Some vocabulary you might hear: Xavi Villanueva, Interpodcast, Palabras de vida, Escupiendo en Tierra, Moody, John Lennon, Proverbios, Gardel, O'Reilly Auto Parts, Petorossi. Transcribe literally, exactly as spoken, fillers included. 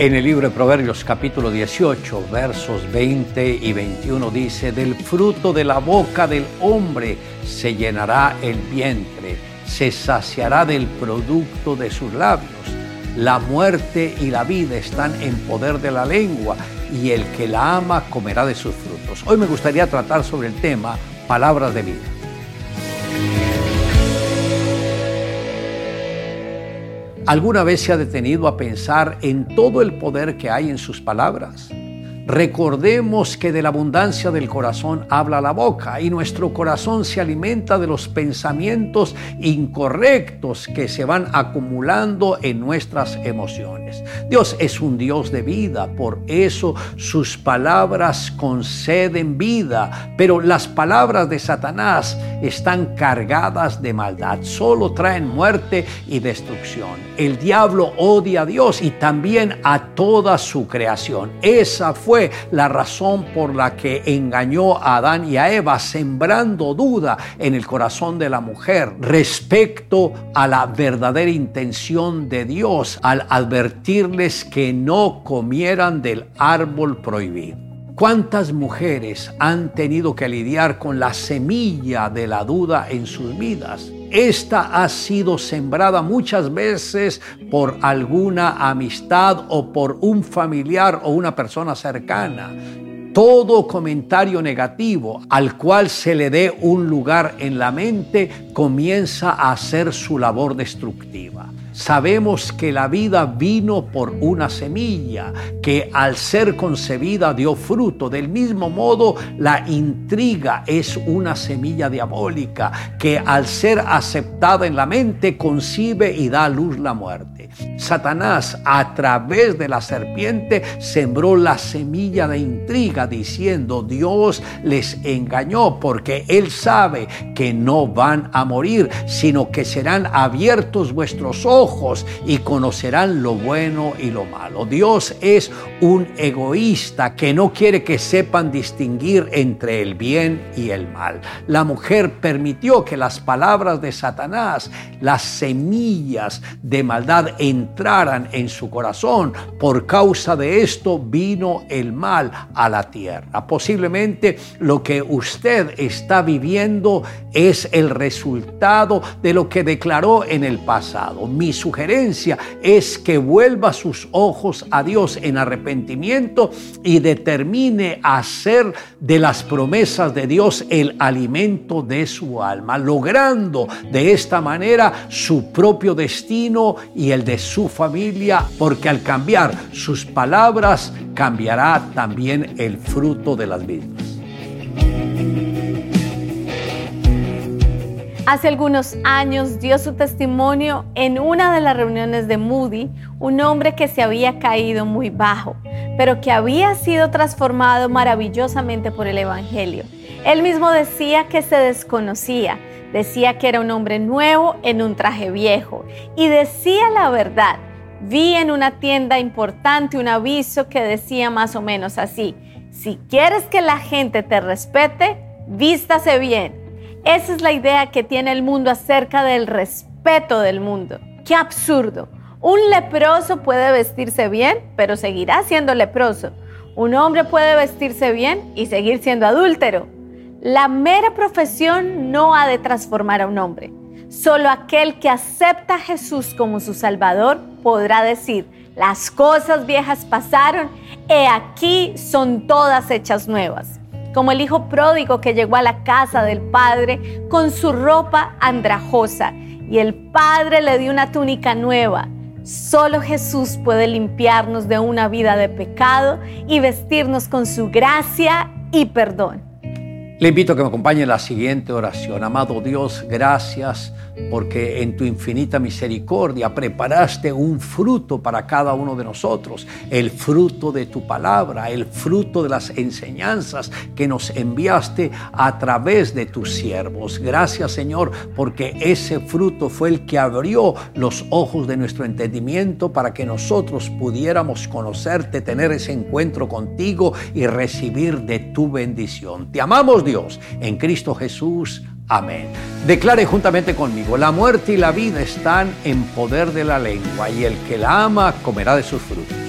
En el libro de Proverbios capítulo dieciocho, versos veinte y veintiuno dice: del fruto de la boca del hombre se llenará el vientre, se saciará del producto de sus labios. La muerte y la vida están en poder de la lengua, y el que la ama comerá de sus frutos. Hoy me gustaría tratar sobre el tema palabras de vida. ¿Alguna vez se ha detenido a pensar en todo el poder que hay en sus palabras? Recordemos que de la abundancia del corazón habla la boca, y nuestro corazón se alimenta de los pensamientos incorrectos que se van acumulando en nuestras emociones. Dios es un Dios de vida, por eso sus palabras conceden vida, pero las palabras de Satanás están cargadas de maldad, solo traen muerte y destrucción. El diablo odia a Dios y también a toda su creación. Esa fue la razón por la que engañó a Adán y a Eva, sembrando duda en el corazón de la mujer respecto a la verdadera intención de Dios al advertirles que no comieran del árbol prohibido. ¿Cuántas mujeres han tenido que lidiar con la semilla de la duda en sus vidas? Esta ha sido sembrada muchas veces por alguna amistad o por un familiar o una persona cercana. Todo comentario negativo al cual se le dé un lugar en la mente comienza a hacer su labor destructiva. Sabemos que la vida vino por una semilla que al ser concebida dio fruto. Del mismo modo, la intriga es una semilla diabólica que al ser aceptada en la mente concibe y da a luz la muerte. Satanás, a través de la serpiente, sembró la semilla de intriga diciendo: Dios les engañó porque él sabe que no van a morir, sino que serán abiertos vuestros ojos Ojos y conocerán lo bueno y lo malo. Dios es un egoísta que no quiere que sepan distinguir entre el bien y el mal. La mujer permitió que las palabras de Satanás, las semillas de maldad, entraran en su corazón. Por causa de esto vino el mal a la tierra. Posiblemente lo que usted está viviendo es el resultado de lo que declaró en el pasado. Mi sugerencia es que vuelva sus ojos a Dios en arrepentimiento y determine hacer de las promesas de Dios el alimento de su alma, logrando de esta manera su propio destino y el de su familia, porque al cambiar sus palabras cambiará también el fruto de las mismas. Hace algunos años dio su testimonio en una de las reuniones de Moody, un hombre que se había caído muy bajo, pero que había sido transformado maravillosamente por el Evangelio. Él mismo decía que se desconocía, decía que era un hombre nuevo en un traje viejo y decía la verdad. Vi en una tienda importante un aviso que decía más o menos así: si quieres que la gente te respete, vístase bien. Esa es la idea que tiene el mundo acerca del respeto del mundo. ¡Qué absurdo! Un leproso puede vestirse bien, pero seguirá siendo leproso. Un hombre puede vestirse bien y seguir siendo adúltero. La mera profesión no ha de transformar a un hombre. Solo aquel que acepta a Jesús como su Salvador podrá decir: las cosas viejas pasaron, he aquí son todas hechas nuevas. Como el hijo pródigo que llegó a la casa del padre con su ropa andrajosa y el padre le dio una túnica nueva. Solo Jesús puede limpiarnos de una vida de pecado y vestirnos con su gracia y perdón. Le invito a que me acompañe en la siguiente oración. Amado Dios, gracias porque en tu infinita misericordia preparaste un fruto para cada uno de nosotros, el fruto de tu palabra, el fruto de las enseñanzas que nos enviaste a través de tus siervos. Gracias, Señor, porque ese fruto fue el que abrió los ojos de nuestro entendimiento para que nosotros pudiéramos conocerte, tener ese encuentro contigo y recibir de tu bendición. Te amamos, Dios. Dios, en Cristo Jesús. Amén. Declare juntamente conmigo: la muerte y la vida están en poder de la lengua, y el que la ama comerá de sus frutos.